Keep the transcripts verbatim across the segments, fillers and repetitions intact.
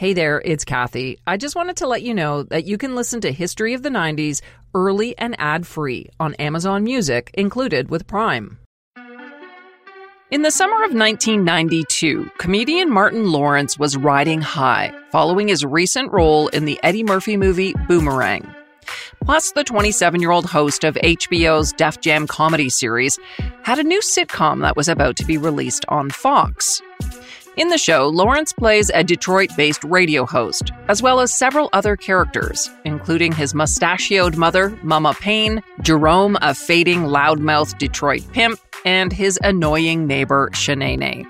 Hey there, it's Kathy. I just wanted to let you know that you can listen to History of the nineties early and ad-free on Amazon Music, included with Prime. In the summer of nineteen ninety-two, comedian Martin Lawrence was riding high following his recent role in the Eddie Murphy movie Boomerang. Plus, the twenty-seven-year-old host of H B O's Def Jam comedy series had a new sitcom that was about to be released on Fox. In the show, Lawrence plays a Detroit-based radio host, as well as several other characters, including his mustachioed mother, Mama Payne, Jerome, a fading loudmouth Detroit pimp, and his annoying neighbor, Shanaynay.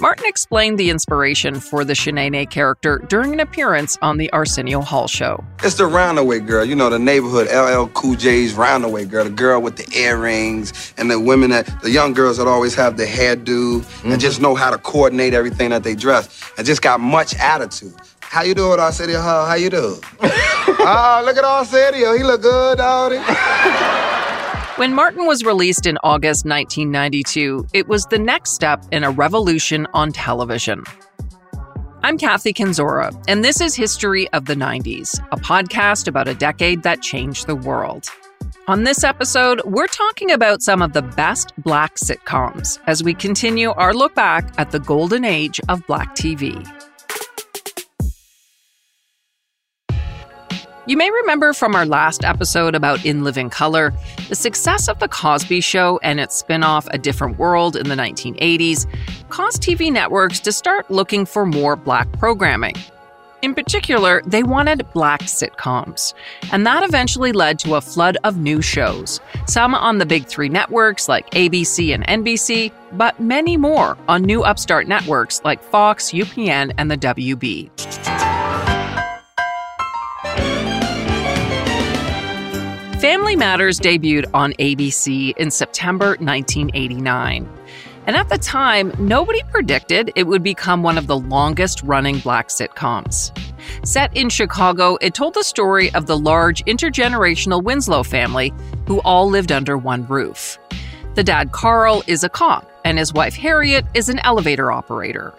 Martin explained the inspiration for the Shanaynay character during an appearance on the Arsenio Hall show. It's the roundaway girl, you know, the neighborhood L L Cool J's roundaway girl, the girl with the earrings and the women that, the young girls that always have the hairdo mm-hmm. and just know how to coordinate everything that they dress and just got much attitude. How you doing, Arsenio Hall? How you doing? Ah, oh, look at Arsenio. He look good, doggy. When Martin was released in August nineteen ninety-two, it was the next step in a revolution on television. I'm Kathy Kinzora, and this is History of the nineties, a podcast about a decade that changed the world. On this episode, we're talking about some of the best Black sitcoms as we continue our look back at the golden age of Black T V. You may remember from our last episode about In Living Color, the success of The Cosby Show and its spin-off A Different World in the nineteen eighties caused T V networks to start looking for more Black programming. In particular, they wanted Black sitcoms, and that eventually led to a flood of new shows, some on the big three networks like A B C and N B C, but many more on new upstart networks like Fox, U P N, and the W B. Family Matters debuted on A B C in September nineteen eighty-nine. And at the time, nobody predicted it would become one of the longest-running Black sitcoms. Set in Chicago, it told the story of the large intergenerational Winslow family who all lived under one roof. The dad, Carl, is a cop, and his wife, Harriet, is an elevator operator.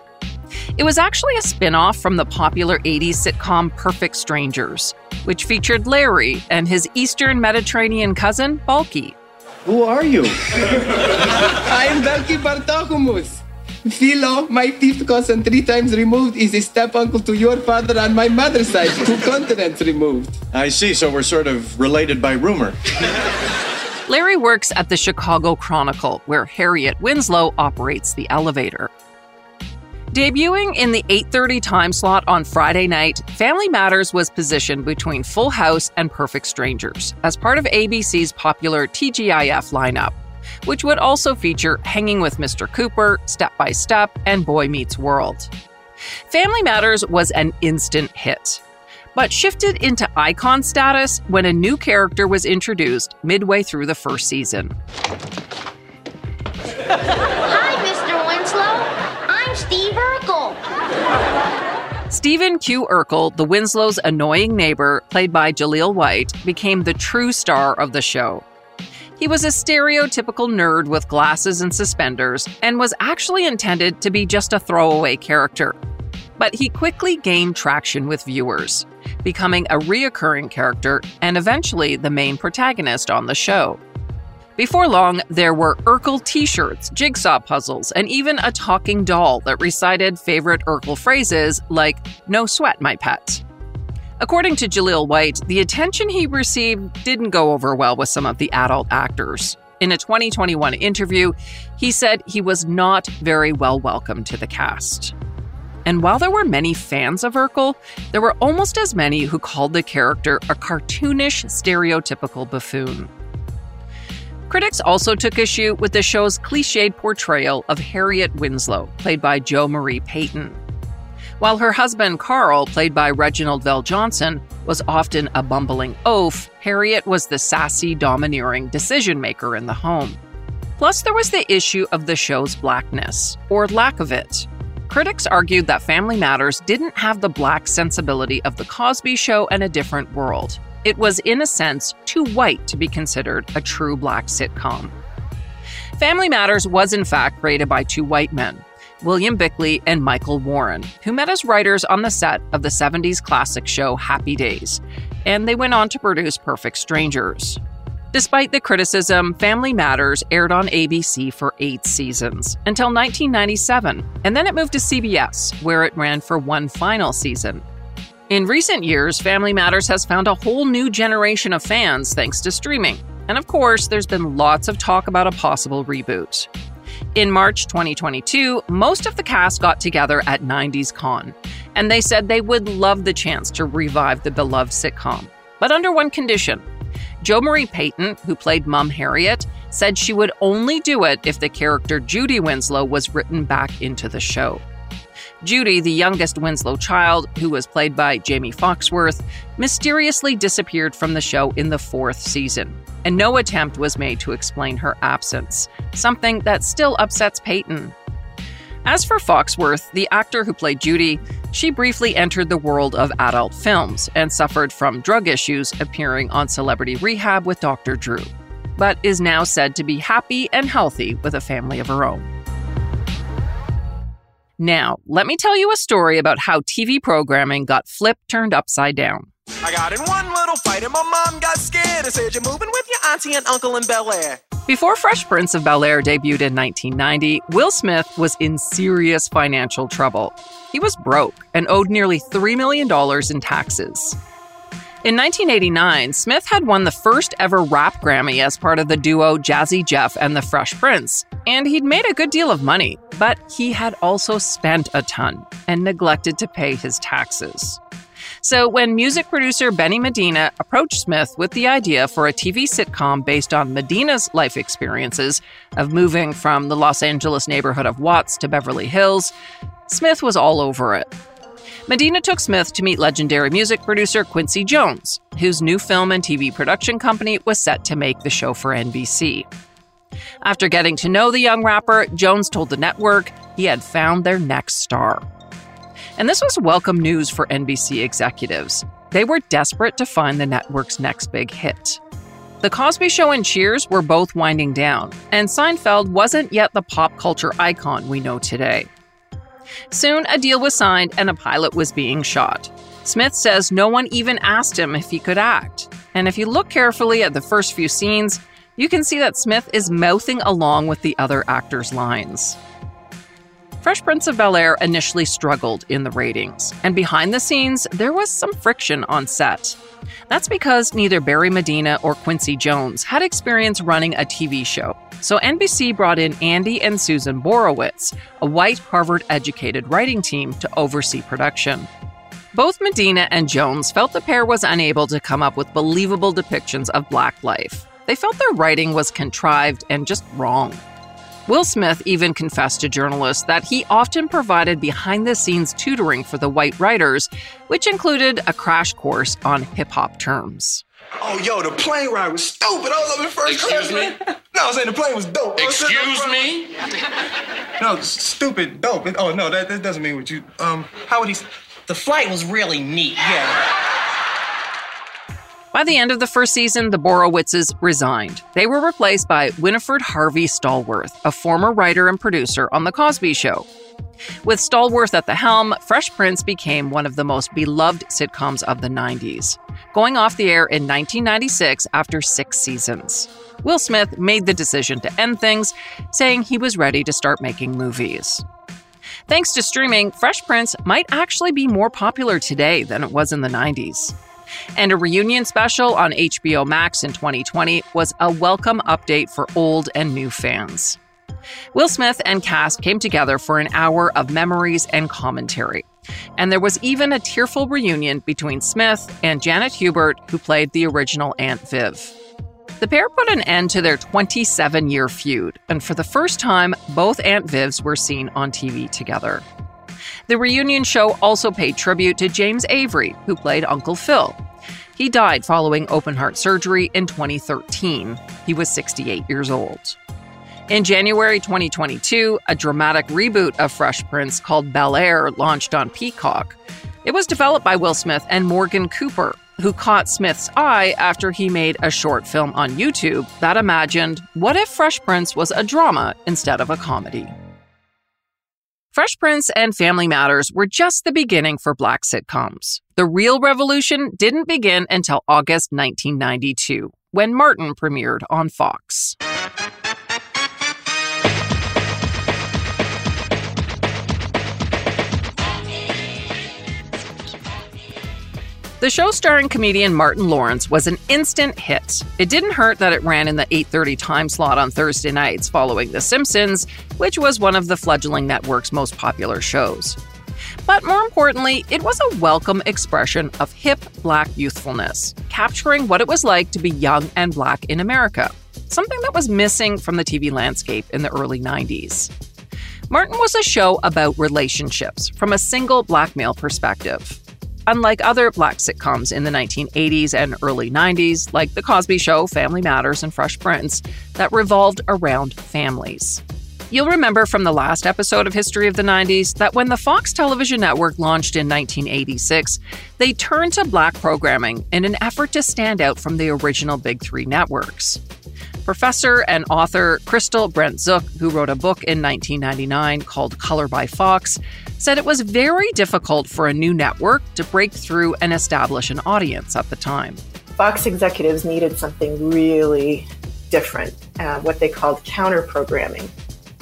It was actually a spin-off from the popular eighties sitcom Perfect Strangers, which featured Larry and his Eastern Mediterranean cousin, Balki. Who are you? I am Balki Bartokomous. Philo, my fifth cousin three times removed, is a step-uncle to your father on my mother's side, two continents removed. I see, so we're sort of related by rumor. Larry works at the Chicago Chronicle, where Harriet Winslow operates the elevator. Debuting in the eight thirty time slot on Friday night, Family Matters was positioned between Full House and Perfect Strangers as part of A B C's popular T G I F lineup, which would also feature Hanging with Mister Cooper, Step by Step, and Boy Meets World. Family Matters was an instant hit, but shifted into icon status when a new character was introduced midway through the first season. Stephen Q. Urkel, the Winslow's annoying neighbor, played by Jaleel White, became the true star of the show. He was a stereotypical nerd with glasses and suspenders and was actually intended to be just a throwaway character. But he quickly gained traction with viewers, becoming a reoccurring character and eventually the main protagonist on the show. Before long, there were Urkel t-shirts, jigsaw puzzles, and even a talking doll that recited favorite Urkel phrases like, "No sweat, my pet." According to Jaleel White, the attention he received didn't go over well with some of the adult actors. In a twenty twenty-one interview, he said he was not very well welcomed to the cast. And while there were many fans of Urkel, there were almost as many who called the character a cartoonish, stereotypical buffoon. Critics also took issue with the show's cliched portrayal of Harriet Winslow, played by Jo Marie Peyton. While her husband, Carl, played by Reginald Vell Johnson, was often a bumbling oaf, Harriet was the sassy, domineering decision-maker in the home. Plus, there was the issue of the show's blackness, or lack of it. Critics argued that Family Matters didn't have the Black sensibility of The Cosby Show and A Different World. It was, in a sense, too white to be considered a true Black sitcom. Family Matters was, in fact, created by two white men, William Bickley, and Michael Warren, who met as writers on the set of the seventies classic show Happy Days, and they went on to produce Perfect Strangers. Despite the criticism, Family Matters aired on A B C for eight seasons, until nineteen ninety-seven, and then it moved to C B S, where it ran for one final season. In recent years, Family Matters has found a whole new generation of fans thanks to streaming, and of course, there's been lots of talk about a possible reboot. In March twenty twenty-two, most of the cast got together at nineties con, and they said they would love the chance to revive the beloved sitcom, but under one condition. Jo Marie Payton, who played Mum Harriet, said she would only do it if the character Judy Winslow was written back into the show. Judy, the youngest Winslow child, who was played by Jamie Foxworth, mysteriously disappeared from the show in the fourth season, and no attempt was made to explain her absence, something that still upsets Peyton. As for Foxworth, the actor who played Judy, she briefly entered the world of adult films and suffered from drug issues, appearing on Celebrity Rehab with Doctor Drew, but is now said to be happy and healthy with a family of her own. Now, let me tell you a story about how T V programming got flipped turned upside down. I got in one little fight and my mom got scared and said, "You're moving with your auntie and uncle in Bel-Air." Before Fresh Prince of Bel-Air debuted in nineteen ninety, Will Smith was in serious financial trouble. He was broke and owed nearly three million dollars in taxes. In nineteen eighty-nine, Smith had won the first ever rap Grammy as part of the duo Jazzy Jeff and the Fresh Prince, and he'd made a good deal of money, but he had also spent a ton and neglected to pay his taxes. So when music producer Benny Medina approached Smith with the idea for a T V sitcom based on Medina's life experiences of moving from the Los Angeles neighborhood of Watts to Beverly Hills, Smith was all over it. Medina took Smith to meet legendary music producer Quincy Jones, whose new film and T V production company was set to make the show for N B C. After getting to know the young rapper, Jones told the network he had found their next star. And this was welcome news for N B C executives. They were desperate to find the network's next big hit. The Cosby Show and Cheers were both winding down, and Seinfeld wasn't yet the pop culture icon we know today. Soon, a deal was signed and a pilot was being shot. Smith says no one even asked him if he could act. And if you look carefully at the first few scenes, you can see that Smith is mouthing along with the other actors' lines. Fresh Prince of Bel-Air initially struggled in the ratings, and behind the scenes, there was some friction on set. That's because neither Barry Medina or Quincy Jones had experience running a T V show, so N B C brought in Andy and Susan Borowitz, a white Harvard-educated writing team, to oversee production. Both Medina and Jones felt the pair was unable to come up with believable depictions of Black life. They felt their writing was contrived and just wrong. Will Smith even confessed to journalists that he often provided behind-the-scenes tutoring for the white writers, which included a crash course on hip-hop terms. Oh, yo, the plane ride was stupid. I was up in first class. Excuse me? No, I was saying the plane was dope. Excuse was me? No, stupid, dope. Oh, no, that, that doesn't mean what you... Um, how would he... The flight was really neat, yeah. By the end of the first season, the Borowitzes resigned. They were replaced by Winifred Harvey Stallworth, a former writer and producer on The Cosby Show. With Stallworth at the helm, Fresh Prince became one of the most beloved sitcoms of the nineties, going off the air in nineteen ninety-six after six seasons. Will Smith made the decision to end things, saying he was ready to start making movies. Thanks to streaming, Fresh Prince might actually be more popular today than it was in the nineties. And a reunion special on H B O Max in twenty twenty was a welcome update for old and new fans. Will Smith and cast came together for an hour of memories and commentary. And there was even a tearful reunion between Smith and Janet Hubert, who played the original Aunt Viv. The pair put an end to their twenty-seven-year feud, and for the first time, both Aunt Vivs were seen on T V together. The reunion show also paid tribute to James Avery, who played Uncle Phil. He died following open-heart surgery in twenty thirteen. He was sixty-eight years old. In January twenty twenty-two, a dramatic reboot of Fresh Prince called Bel-Air launched on Peacock. It was developed by Will Smith and Morgan Cooper, who caught Smith's eye after he made a short film on YouTube that imagined, what if Fresh Prince was a drama instead of a comedy? Fresh Prince and Family Matters were just the beginning for Black sitcoms. The real revolution didn't begin until August nineteen ninety-two, when Martin premiered on Fox. The show starring comedian Martin Lawrence was an instant hit. It didn't hurt that it ran in the eight thirty time slot on Thursday nights following The Simpsons, which was one of the fledgling network's most popular shows. But more importantly, it was a welcome expression of hip Black youthfulness, capturing what it was like to be young and Black in America, something that was missing from the T V landscape in the early nineties. Martin was a show about relationships from a single Black male perspective. Unlike other Black sitcoms in the nineteen eighties and early nineties, like The Cosby Show, Family Matters, and Fresh Prince, that revolved around families. You'll remember from the last episode of History of the nineties that when the Fox television network launched in nineteen eighty-six, they turned to Black programming in an effort to stand out from the original Big Three networks. Professor and author Crystal Brent Zook, who wrote a book in nineteen ninety-nine called Color by Fox, said it was very difficult for a new network to break through and establish an audience at the time. Fox executives needed something really different, uh, what they called counter-programming.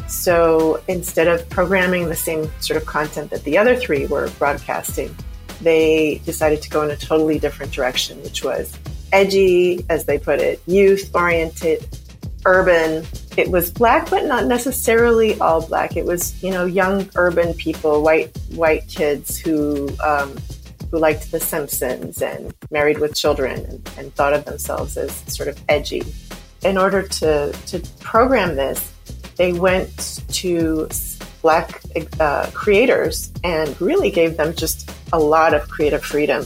So instead of programming the same sort of content that the other three were broadcasting, they decided to go in a totally different direction, which was edgy, as they put it, youth-oriented, urban. It was Black, but not necessarily all Black. It was, you know, young urban people, white white kids who um, who liked The Simpsons and Married with Children and, and thought of themselves as sort of edgy. In order to, to program this, they went to Black uh, creators and really gave them just a lot of creative freedom.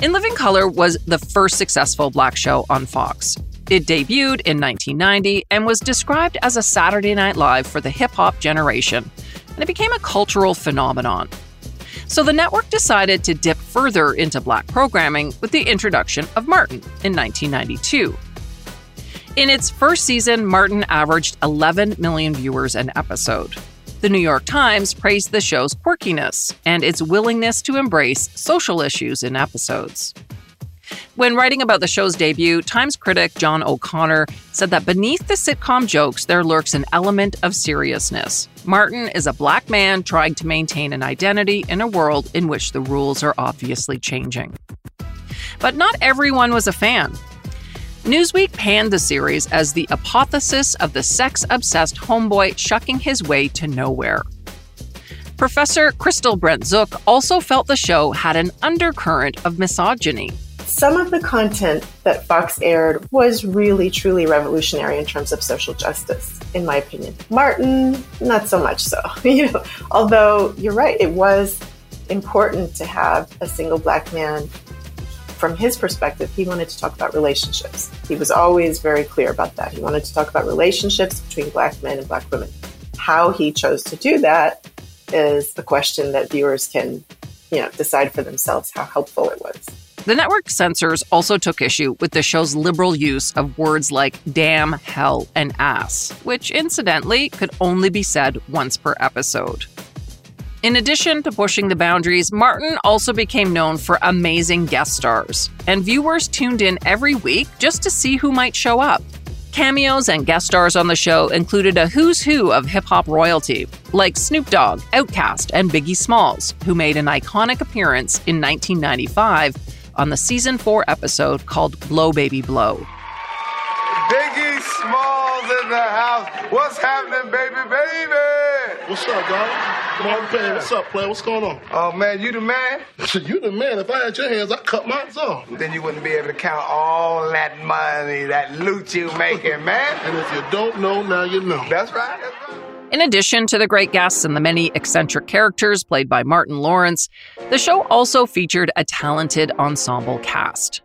In Living Color was the first successful Black show on Fox. It debuted in nineteen ninety and was described as a Saturday Night Live for the hip-hop generation, and it became a cultural phenomenon. So the network decided to dip further into Black programming with the introduction of Martin in nineteen ninety-two. In its first season, Martin averaged eleven million viewers an episode. The New York Times praised the show's quirkiness and its willingness to embrace social issues in episodes. When writing about the show's debut, Times critic John O'Connor said that beneath the sitcom jokes, there lurks an element of seriousness. Martin is a Black man trying to maintain an identity in a world in which the rules are obviously changing. But not everyone was a fan. Newsweek panned the series as the apotheosis of the sex-obsessed homeboy shucking his way to nowhere. Professor Crystal Brent Zook also felt the show had an undercurrent of misogyny. Some of the content that Fox aired was really, truly revolutionary in terms of social justice, in my opinion. Martin, not so much so. You know, although, you're right, it was important to have a single Black man. From his perspective, he wanted to talk about relationships. He was always very clear about that. He wanted to talk about relationships between Black men and Black women. How he chose to do that is the question that viewers can, you know, decide for themselves how helpful it was. The network censors also took issue with the show's liberal use of words like damn, hell, and ass, which incidentally could only be said once per episode. In addition to pushing the boundaries, Martin also became known for amazing guest stars, and viewers tuned in every week just to see who might show up. Cameos and guest stars on the show included a who's who of hip-hop royalty, like Snoop Dogg, Outkast, and Biggie Smalls, who made an iconic appearance in nineteen ninety-five on the season four episode called Blow Baby Blow. Biggie Smalls in the house. What's happening, baby, baby? What's up, dog? Mama Payne, what's up, player? What's going on? Oh, man, you the man? You the man. If I had your hands, I'd cut mine off. Then you wouldn't be able to count all that money, that loot you making, man. And if you don't know, now you know. That's right. That's right. In addition to the great guests and the many eccentric characters played by Martin Lawrence, the show also featured a talented ensemble cast.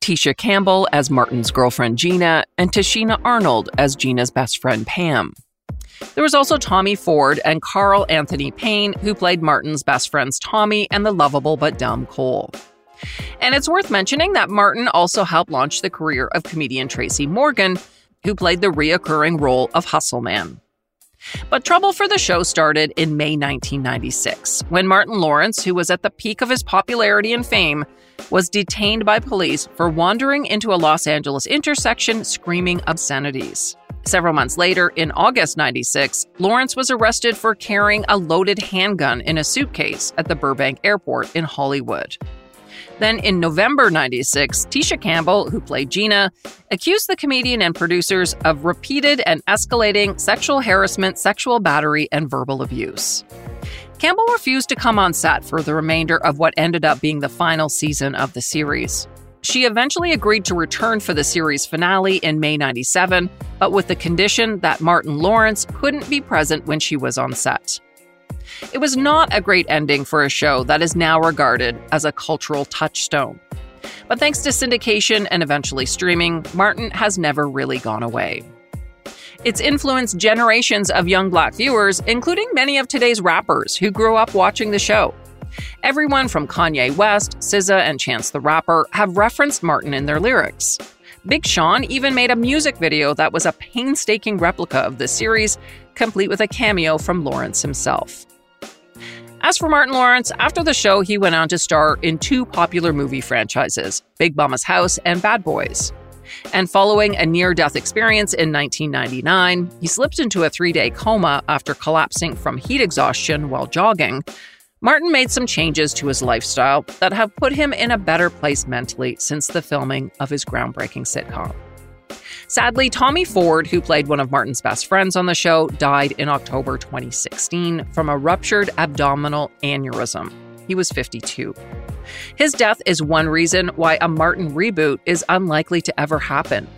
Tisha Campbell as Martin's girlfriend Gina, and Tashina Arnold as Gina's best friend Pam. There was also Tommy Ford and Carl Anthony Payne, who played Martin's best friends Tommy and the lovable but dumb Cole. And it's worth mentioning that Martin also helped launch the career of comedian Tracy Morgan, who played the reoccurring role of Hustle Man. But trouble for the show started in May nineteen ninety-six, when Martin Lawrence, who was at the peak of his popularity and fame, was detained by police for wandering into a Los Angeles intersection screaming obscenities. Several months later, in August ninety-six, Lawrence was arrested for carrying a loaded handgun in a suitcase at the Burbank Airport in Hollywood. Then in November ninety-six, Tisha Campbell, who played Gina, accused the comedian and producers of repeated and escalating sexual harassment, sexual battery, and verbal abuse. Campbell refused to come on set for the remainder of what ended up being the final season of the series. She eventually agreed to return for the series finale in May ninety-seven, but with the condition that Martin Lawrence couldn't be present when she was on set. It was not a great ending for a show that is now regarded as a cultural touchstone. But thanks to syndication and eventually streaming, Martin has never really gone away. It's influenced generations of young Black viewers, including many of today's rappers who grew up watching the show. Everyone from Kanye West, S Z A, and Chance the Rapper have referenced Martin in their lyrics. Big Sean even made a music video that was a painstaking replica of the series, complete with a cameo from Lawrence himself. As for Martin Lawrence, after the show, he went on to star in two popular movie franchises, Big Mama's House and Bad Boys. And following a near-death experience in nineteen ninety-nine, he slipped into a three-day coma after collapsing from heat exhaustion while jogging. Martin made some changes to his lifestyle that have put him in a better place mentally since the filming of his groundbreaking sitcom. Sadly, Tommy Ford, who played one of Martin's best friends on the show, died in October twenty sixteen from a ruptured abdominal aneurysm. He was fifty-two. His death is one reason why a Martin reboot is unlikely to ever happen.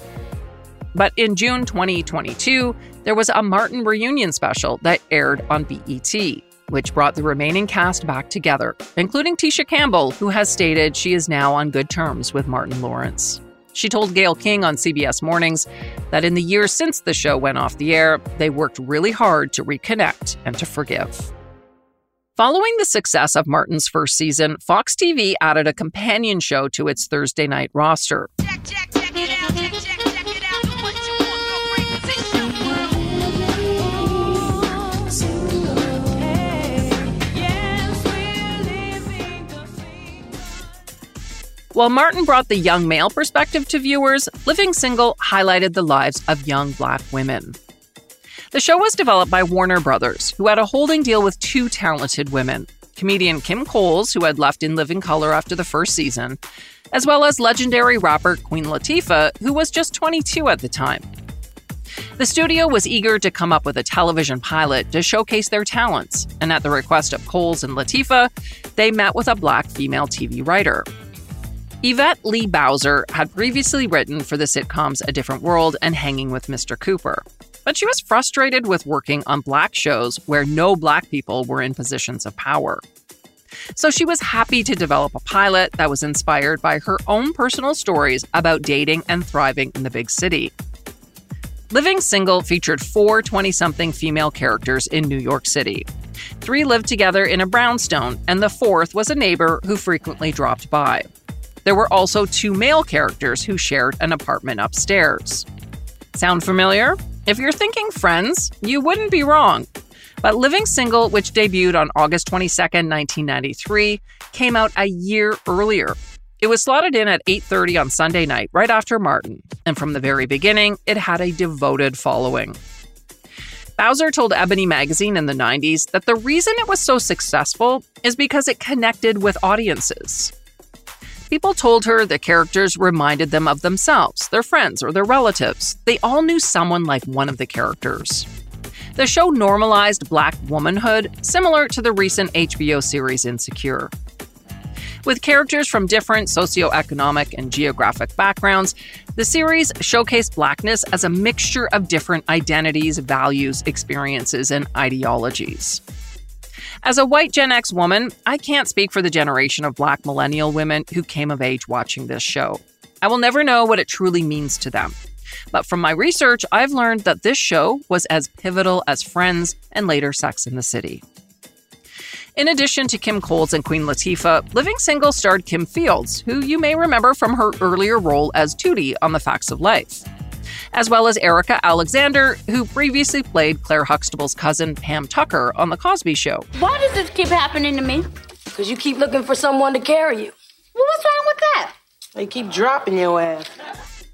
But in June twenty twenty-two, there was a Martin reunion special that aired on B E T, which brought the remaining cast back together, including Tisha Campbell, who has stated she is now on good terms with Martin Lawrence. She told Gayle King on C B S Mornings that in the years since the show went off the air, they worked really hard to reconnect and to forgive. Following the success of Martin's first season, Fox T V added a companion show to its Thursday night roster. Check, check, check it out, check, check, check it out. What you want, girl, bring the tissue, girl. While Martin brought the young male perspective to viewers, Living Single highlighted the lives of young Black women. The show was developed by Warner Brothers, who had a holding deal with two talented women, comedian Kim Coles, who had left In Living Color after the first season, as well as legendary rapper Queen Latifah, who was just twenty-two at the time. The studio was eager to come up with a television pilot to showcase their talents, and at the request of Coles and Latifah, they met with a Black female T V writer. Yvette Lee Bowser had previously written for the sitcoms A Different World and Hanging with Mister Cooper, but she was frustrated with working on Black shows where no Black people were in positions of power. So she was happy to develop a pilot that was inspired by her own personal stories about dating and thriving in the big city. Living Single featured four twenty-something female characters in New York City. Three lived together in a brownstone, and the fourth was a neighbor who frequently dropped by. There were also two male characters who shared an apartment upstairs. Sound familiar? If you're thinking Friends, you wouldn't be wrong. But Living Single, which debuted on August twenty-second, nineteen ninety-three, came out a year earlier. It was slotted in at eight thirty on Sunday night, right after Martin. And from the very beginning, it had a devoted following. Bowser told Ebony magazine in the nineties that the reason it was so successful is because it connected with audiences. People told her the characters reminded them of themselves, their friends, or their relatives. They all knew someone like one of the characters. The show normalized Black womanhood, similar to the recent H B O series Insecure. With characters from different socioeconomic and geographic backgrounds, the series showcased Blackness as a mixture of different identities, values, experiences, and ideologies. As a white Gen X woman, I can't speak for the generation of Black millennial women who came of age watching this show. I will never know what it truly means to them. But from my research, I've learned that this show was as pivotal as Friends and later Sex and the City. In addition to Kim Coles and Queen Latifah, Living Single starred Kim Fields, who you may remember from her earlier role as Tootie on The Facts of Life. as well as Erica Alexander, who previously played Claire Huxtable's cousin Pam Tucker on The Cosby Show. Why does this keep happening to me? Because you keep looking for someone to carry you. Well, what's wrong with that? They keep dropping your ass.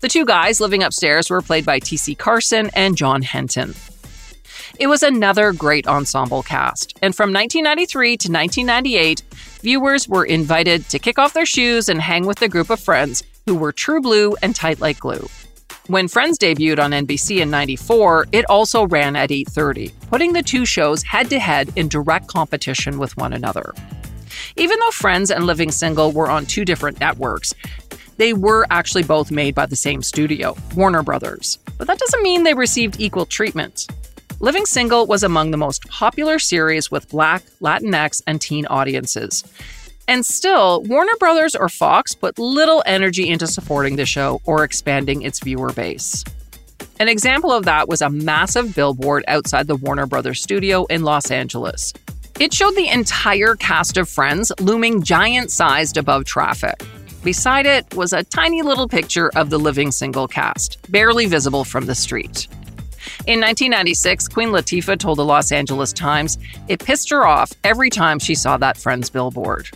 The two guys living upstairs were played by T C Carson and John Henton. It was another great ensemble cast, and from nineteen ninety-three to nineteen ninety-eight, viewers were invited to kick off their shoes and hang with a group of friends who were true blue and tight like glue. When Friends debuted on N B C in ninety-four, it also ran at eight thirty, putting the two shows head-to-head in direct competition with one another. Even though Friends and Living Single were on two different networks, they were actually both made by the same studio, Warner Brothers. But that doesn't mean they received equal treatment. Living Single was among the most popular series with Black, Latinx, and teen audiences. And still, Warner Brothers or Fox put little energy into supporting the show or expanding its viewer base. An example of that was a massive billboard outside the Warner Brothers studio in Los Angeles. It showed the entire cast of Friends looming giant-sized above traffic. Beside it was a tiny little picture of the Living Single cast, barely visible from the street. In nineteen ninety-six, Queen Latifah told the Los Angeles Times it pissed her off every time she saw that Friends billboard.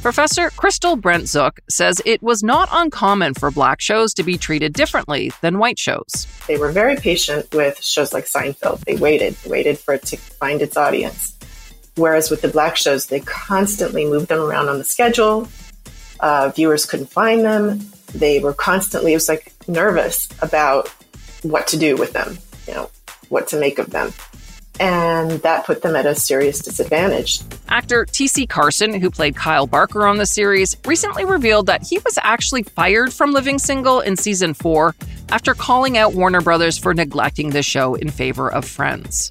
Professor Crystal Brent Zook says it was not uncommon for Black shows to be treated differently than white shows. They were very patient with shows like Seinfeld. They waited, waited for it to find its audience. Whereas with the Black shows, they constantly moved them around on the schedule. Uh, viewers couldn't find them. They were constantly, it was like nervous about what to do with them, you know, what to make of them. And that put them at a serious disadvantage. Actor T C Carson, who played Kyle Barker on the series, recently revealed that he was actually fired from Living Single in season four after calling out Warner Brothers for neglecting the show in favor of Friends.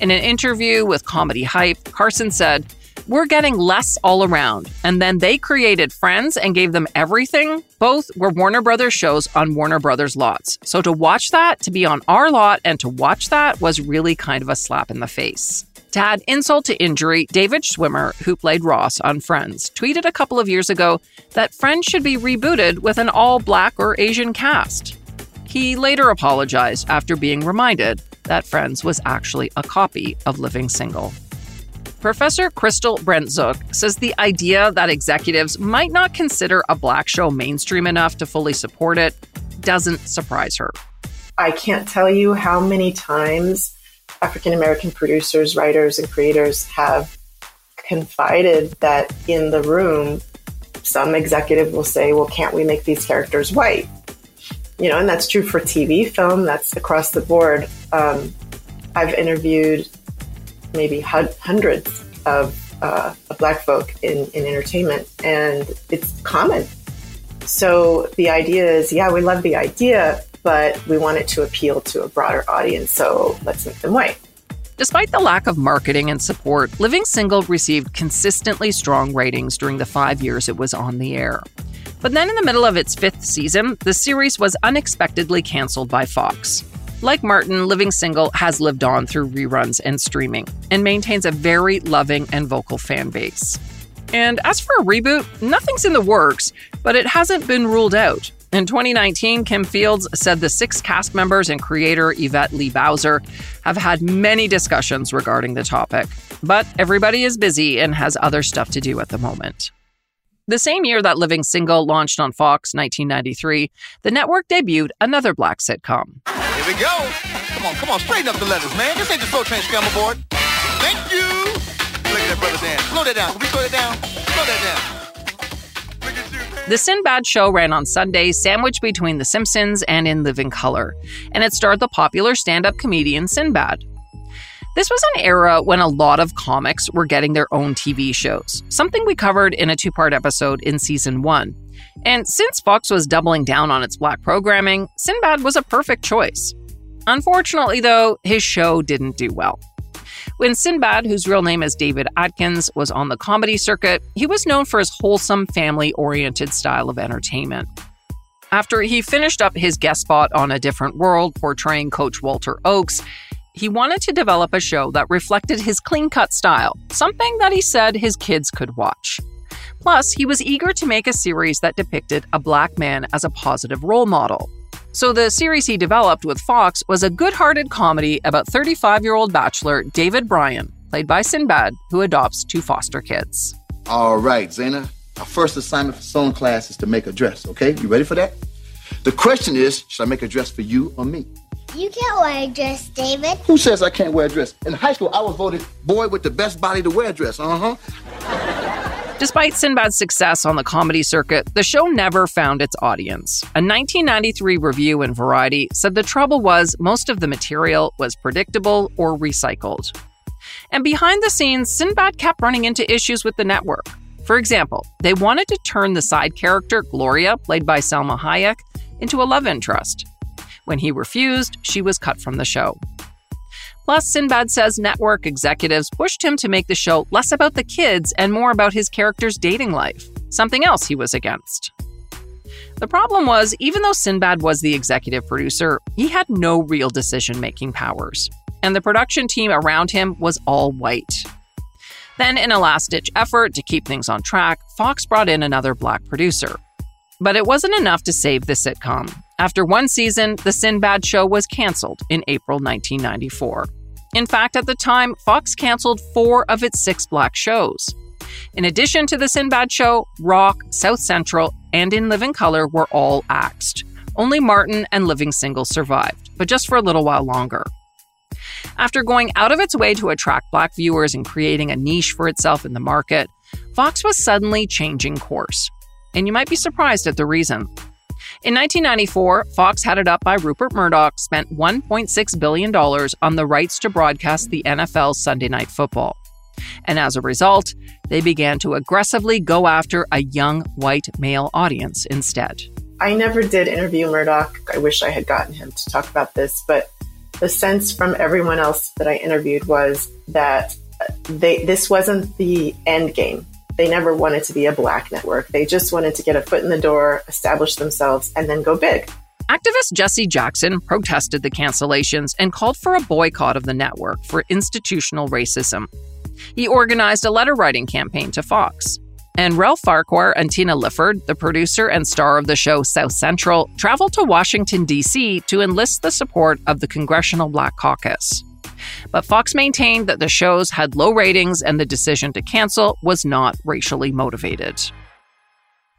In an interview with Comedy Hype, Carson said, "We're getting less all around. And then they created Friends and gave them everything. Both were Warner Brothers shows on Warner Brothers lots. So to watch that, to be on our lot, and to watch that was really kind of a slap in the face." To add insult to injury, David Schwimmer, who played Ross on Friends, tweeted a couple of years ago that Friends should be rebooted with an all-Black or Asian cast. He later apologized after being reminded that Friends was actually a copy of Living Single. Professor Crystal Brent Zook says the idea that executives might not consider a Black show mainstream enough to fully support it doesn't surprise her. I can't tell you how many times African-American producers, writers, and creators have confided that in the room, some executive will say, well, can't we make these characters white? You know, and that's true for T V, film, that's across the board. Um, I've interviewed maybe hundreds of uh, Black folk in, in entertainment, and it's common. So the idea is, yeah, we love the idea, but we want it to appeal to a broader audience, so let's make them white. Despite the lack of marketing and support, Living Single received consistently strong ratings during the five years it was on the air. But then in the middle of its fifth season, the series was unexpectedly canceled by Fox. Like Martin, Living Single has lived on through reruns and streaming and maintains a very loving and vocal fan base. And as for a reboot, nothing's in the works, but it hasn't been ruled out. In twenty nineteen, Kim Fields said the six cast members and creator Yvette Lee Bowser have had many discussions regarding the topic, but everybody is busy and has other stuff to do at the moment. The same year that Living Single launched on Fox, nineteen ninety-three, the network debuted another Black sitcom. Here we go. Come on, come on, straighten up the letters, man. This ain't the slow train scramble board. Thank you. Look at that brother dance. Slow that down. Can we slow that down? Slow that down. Look at you, man. The Sinbad show ran on Sundays, sandwiched between The Simpsons and In Living Color, and it starred the popular stand-up comedian Sinbad. This was an era when a lot of comics were getting their own T V shows, something we covered in a two-part episode in season one. And since Fox was doubling down on its Black programming, Sinbad was a perfect choice. Unfortunately, though, his show didn't do well. When Sinbad, whose real name is David Atkins, was on the comedy circuit, he was known for his wholesome, family-oriented style of entertainment. After he finished up his guest spot on A Different World, portraying Coach Walter Oakes, he wanted to develop a show that reflected his clean-cut style, something that he said his kids could watch. Plus, he was eager to make a series that depicted a Black man as a positive role model. So the series he developed with Fox was a good-hearted comedy about thirty-five-year-old bachelor David Bryan, played by Sinbad, who adopts two foster kids. All right, Zena, our first assignment for sewing class is to make a dress, okay? You ready for that? The question is, should I make a dress for you or me? You can't wear a dress, David. Who says I can't wear a dress? In high school, I was voted boy with the best body to wear a dress, uh-huh. Despite Sinbad's success on the comedy circuit, the show never found its audience. A nineteen ninety-three review in Variety said the trouble was most of the material was predictable or recycled. And behind the scenes, Sinbad kept running into issues with the network. For example, they wanted to turn the side character, Gloria, played by Salma Hayek, into a love interest. When he refused, she was cut from the show. Plus, Sinbad says network executives pushed him to make the show less about the kids and more about his character's dating life, something else he was against. The problem was, even though Sinbad was the executive producer, he had no real decision-making powers, and the production team around him was all white. Then, in a last-ditch effort to keep things on track, Fox brought in another black producer. But it wasn't enough to save the sitcom. After one season, The Sinbad Show was canceled in April nineteen ninety-four. In fact, at the time, Fox canceled four of its six black shows. In addition to The Sinbad Show, Rock, South Central, and In Living Color were all axed. Only Martin and Living Single survived, but just for a little while longer. After going out of its way to attract black viewers and creating a niche for itself in the market, Fox was suddenly changing course. And you might be surprised at the reason. In nineteen ninety-four, Fox, headed up by Rupert Murdoch, spent one point six billion dollars on the rights to broadcast the N F L Sunday Night Football. And as a result, they began to aggressively go after a young white male audience instead. I never did interview Murdoch. I wish I had gotten him to talk about this, but the sense from everyone else that I interviewed was that they, this wasn't the end game. They never wanted to be a black network. They just wanted to get a foot in the door, establish themselves, and then go big. Activist Jesse Jackson protested the cancellations and called for a boycott of the network for institutional racism. He organized a letter-writing campaign to Fox. And Ralph Farquhar and Tina Lifford, the producer and star of the show South Central, traveled to Washington, D C to enlist the support of the Congressional Black Caucus. But Fox maintained that the shows had low ratings and the decision to cancel was not racially motivated.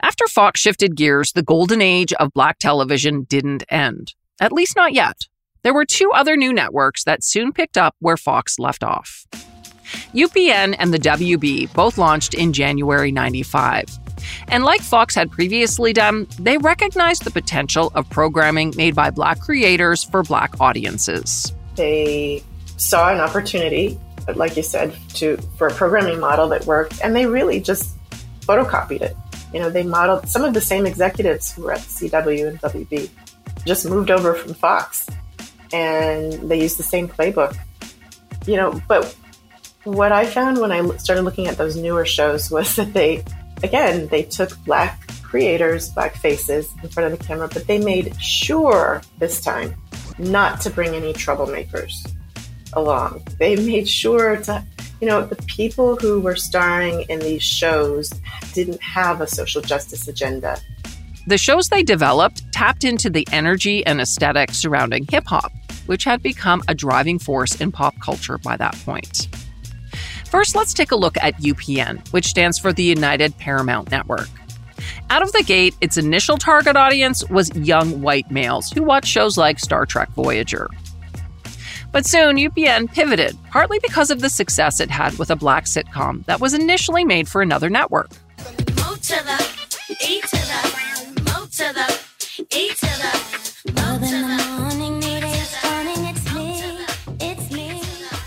After Fox shifted gears, the golden age of black television didn't end, at least not yet. There were two other new networks that soon picked up where Fox left off. U P N and the W B both launched in January ninety-five. And like Fox had previously done, they recognized the potential of programming made by black creators for black audiences. They saw an opportunity, like you said, to for a programming model that worked, and they really just photocopied it. You know, they modeled some of the same executives who were at C W and W B, just moved over from Fox, and they used the same playbook. You know, but what I found when I started looking at those newer shows was that they, again, they took black creators, black faces in front of the camera, but they made sure this time not to bring any troublemakers along. They made sure to, you know, the people who were starring in these shows didn't have a social justice agenda. The shows they developed tapped into the energy and aesthetic surrounding hip-hop, which had become a driving force in pop culture by that point. First, let's take a look at U P N, which stands for the United Paramount Network. Out of the gate, its initial target audience was young white males who watched shows like Star Trek Voyager. But soon, U P N pivoted, partly because of the success it had with a black sitcom that was initially made for another network.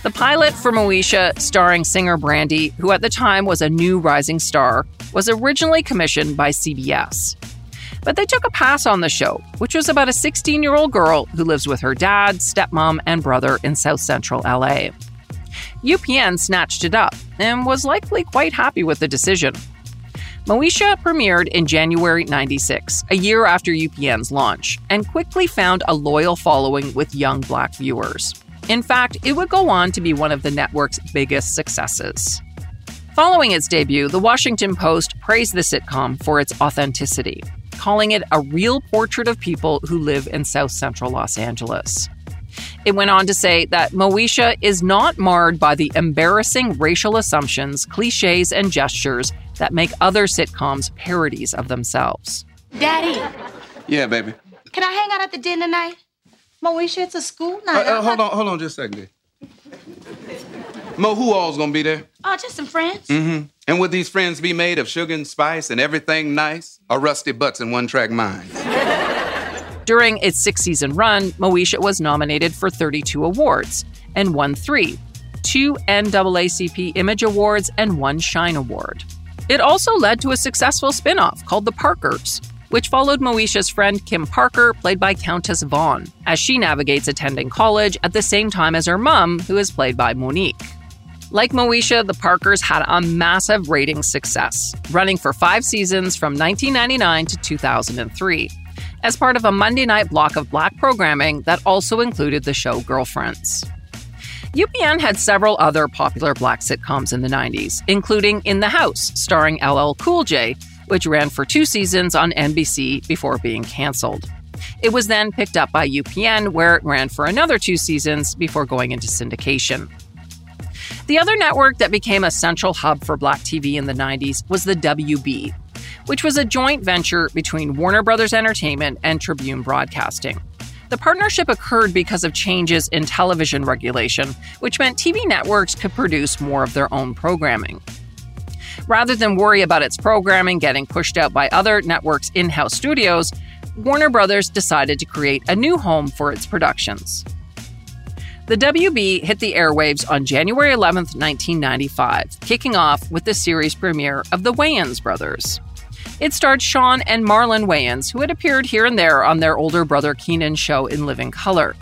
The pilot for Moesha, starring singer Brandy, who at the time was a new rising star, was originally commissioned by C B S. But they took a pass on the show, which was about a sixteen-year-old girl who lives with her dad, stepmom, and brother in South Central L A. U P N snatched it up and was likely quite happy with the decision. Moesha premiered in January ninety-six, a year after U P N's launch, and quickly found a loyal following with young black viewers. In fact, it would go on to be one of the network's biggest successes. Following its debut, The Washington Post praised the sitcom for its authenticity. calling it a real portrait of people who live in South Central Los Angeles. It went on to say that Moesha is not marred by the embarrassing racial assumptions, cliches, and gestures that make other sitcoms parodies of themselves. Daddy. Yeah, baby. Can I hang out at the den tonight? Moesha, it's a school night. Uh, uh, hold on, hold on just a second. Mo, who all's gonna be there? Oh, just some friends. Mm-hmm. And would these friends be made of sugar and spice and everything nice, or rusty butts and one-track minds? During its six-season run, Moesha was nominated for thirty-two awards and won three, two N double A C P Image Awards and one Shine Award. It also led to a successful spin-off called The Parkers, which followed Moesha's friend Kim Parker, played by Countess Vaughn, as she navigates attending college at the same time as her mom, who is played by Monique. Like Moesha, the Parkers had a massive ratings success, running for five seasons from nineteen ninety-nine to two thousand three, as part of a Monday night block of Black programming that also included the show Girlfriends. U P N had several other popular Black sitcoms in the nineties, including In the House, starring L L Cool J, which ran for two seasons on N B C before being canceled. It was then picked up by U P N, where it ran for another two seasons before going into syndication. The other network that became a central hub for Black T V in the nineties was the W B, which was a joint venture between Warner Brothers Entertainment and Tribune Broadcasting. The partnership occurred because of changes in television regulation, which meant T V networks could produce more of their own programming. Rather than worry about its programming getting pushed out by other networks' in-house studios, Warner Brothers decided to create a new home for its productions. The W B hit the airwaves on January eleventh, nineteen ninety-five, kicking off with the series premiere of The Wayans Brothers. It starred Sean and Marlon Wayans, who had appeared here and there on their older brother Keenan's show In Living Color.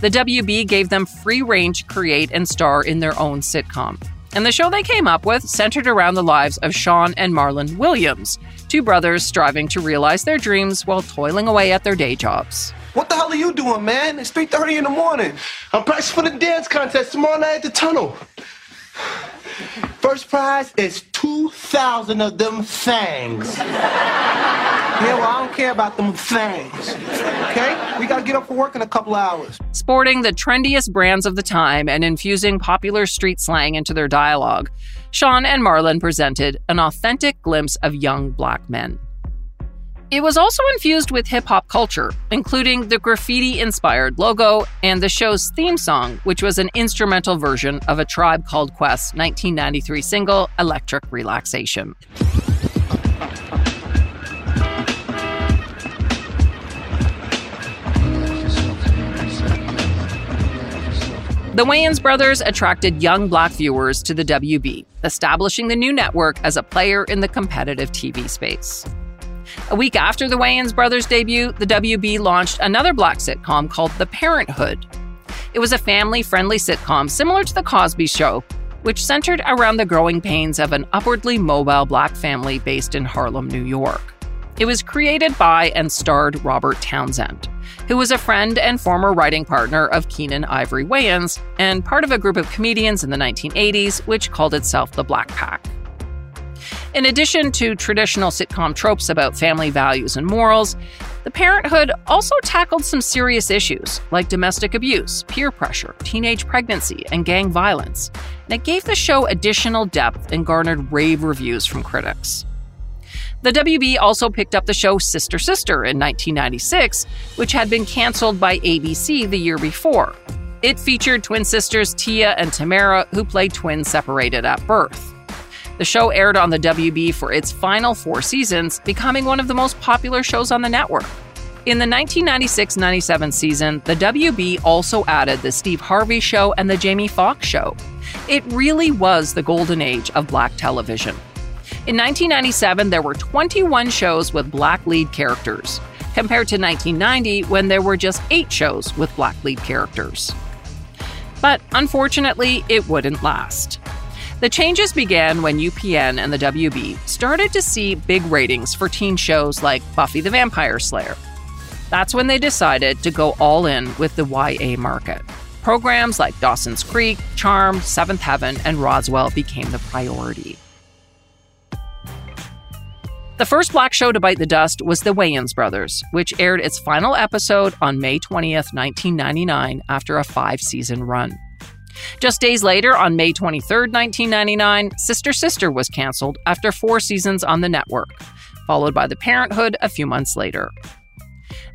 The W B gave them free rein to create and star in their own sitcom. And the show they came up with centered around the lives of Sean and Marlon Williams, two brothers striving to realize their dreams while toiling away at their day jobs. What the hell are you doing, man? It's three thirty in the morning. I'm practicing for the dance contest tomorrow night at the tunnel. First prize is two thousand of them fangs. Yeah, well, I don't care about them fangs, okay? We gotta get up for work in a couple hours. Sporting the trendiest brands of the time and infusing popular street slang into their dialogue, Sean and Marlon presented an authentic glimpse of young Black men. It was also infused with hip-hop culture, including the graffiti-inspired logo and the show's theme song, which was an instrumental version of A Tribe Called Quest's nineteen ninety-three single, Electric Relaxation. The Wayans brothers attracted young Black viewers to the W B, establishing the new network as a player in the competitive T V space. A week after the Wayans brothers' debut, the W B launched another Black sitcom called The Parenthood. It was a family-friendly sitcom similar to The Cosby Show, which centered around the growing pains of an upwardly mobile Black family based in Harlem, New York. It was created by and starred Robert Townsend, who was a friend and former writing partner of Keenan Ivory Wayans and part of a group of comedians in the nineteen eighties, which called itself the Black Pack. In addition to traditional sitcom tropes about family values and morals, The Parenthood also tackled some serious issues like domestic abuse, peer pressure, teenage pregnancy, and gang violence. And it gave the show additional depth and garnered rave reviews from critics. The W B also picked up the show Sister Sister in nineteen ninety-six, which had been canceled by A B C the year before. It featured twin sisters Tia and Tamara, who played twins separated at birth. The show aired on the W B for its final four seasons, becoming one of the most popular shows on the network. In the nineteen ninety-six ninety-seven season, the W B also added The Steve Harvey Show and The Jamie Foxx Show. It really was the golden age of Black television. In nineteen ninety-seven, there were twenty-one shows with Black lead characters, compared to nineteen ninety, when there were just eight shows with Black lead characters. But unfortunately, it wouldn't last. The changes began when U P N and the W B started to see big ratings for teen shows like Buffy the Vampire Slayer. That's when they decided to go all in with the Y A market. Programs like Dawson's Creek, Charmed, Seventh Heaven, and Roswell became the priority. The first black show to bite the dust was The Wayans Brothers, which aired its final episode on May twentieth, nineteen ninety-nine, after a five-season run. Just days later, on May twenty-third, nineteen ninety-nine, Sister Sister was canceled after four seasons on the network, followed by The Parenthood a few months later.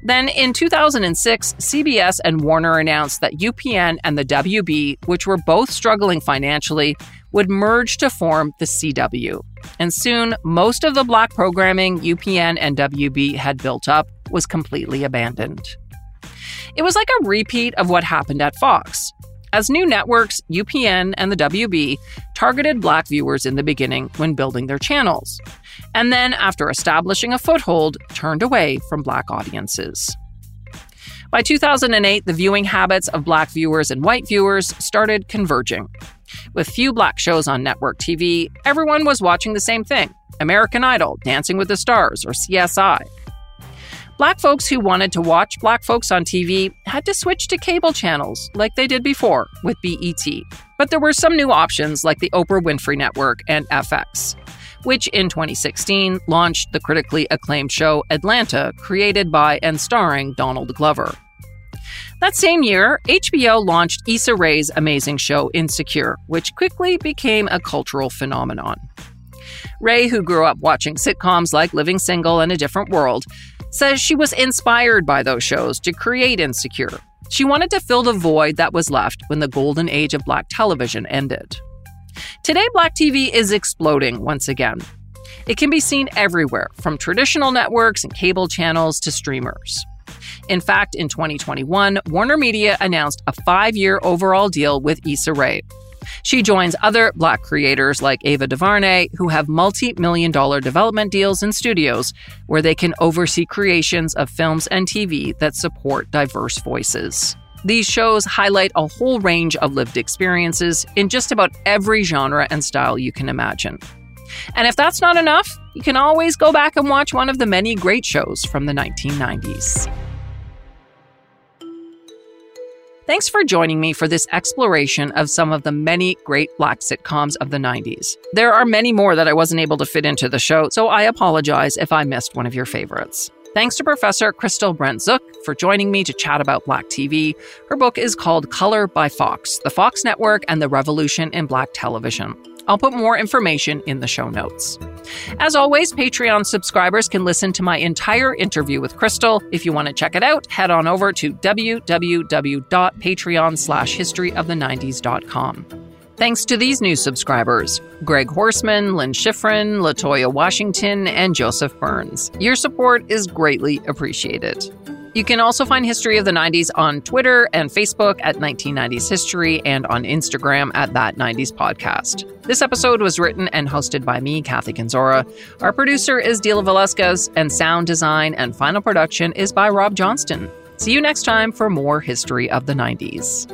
Then in two thousand six, C B S and Warner announced that U P N and the W B, which were both struggling financially, would merge to form the C W. And soon, most of the black programming U P N and W B had built up was completely abandoned. It was like a repeat of what happened at Fox. As new networks, U P N and the W B targeted black viewers in the beginning when building their channels, and then after establishing a foothold, turned away from black audiences. By two thousand eight, the viewing habits of black viewers and white viewers started converging. With few black shows on network T V, everyone was watching the same thing: American Idol, Dancing with the Stars, or C S I. Black folks who wanted to watch black folks on T V had to switch to cable channels, like they did before with B E T. But there were some new options like the Oprah Winfrey Network and F X, which in twenty sixteen launched the critically acclaimed show Atlanta, created by and starring Donald Glover. That same year, H B O launched Issa Rae's amazing show Insecure, which quickly became a cultural phenomenon. Rae, who grew up watching sitcoms like Living Single and A Different World, says she was inspired by those shows to create Insecure. She wanted to fill the void that was left when the golden age of black television ended. Today, black T V is exploding once again. It can be seen everywhere, from traditional networks and cable channels to streamers. In fact, in twenty twenty-one, Warner Media announced a five-year overall deal with Issa Rae. She joins other black creators like Ava DuVernay, who have multi-million dollar development deals in studios where they can oversee creations of films and T V that support diverse voices. These shows highlight a whole range of lived experiences in just about every genre and style you can imagine. And if that's not enough, you can always go back and watch one of the many great shows from the nineteen nineties. Thanks for joining me for this exploration of some of the many great black sitcoms of the nineties. There are many more that I wasn't able to fit into the show, so I apologize if I missed one of your favorites. Thanks to Professor Crystal Brent Zook for joining me to chat about black T V. Her book is called Color by Fox: The Fox Network and the Revolution in Black Television. I'll put more information in the show notes. As always, Patreon subscribers can listen to my entire interview with Crystal. If you want to check it out, head on over to w w w dot patreon slash history of the nineties dot com. Thanks to these new subscribers: Greg Horseman, Lynn Schifrin, LaToya Washington, and Joseph Burns. Your support is greatly appreciated. You can also find History of the nineties on Twitter and Facebook at nineteen nineties History, and on Instagram at That nineties Podcast. This episode was written and hosted by me, Kathy Kinzora. Our producer is Dila Velasquez, and sound design and final production is by Rob Johnston. See you next time for more History of the nineties.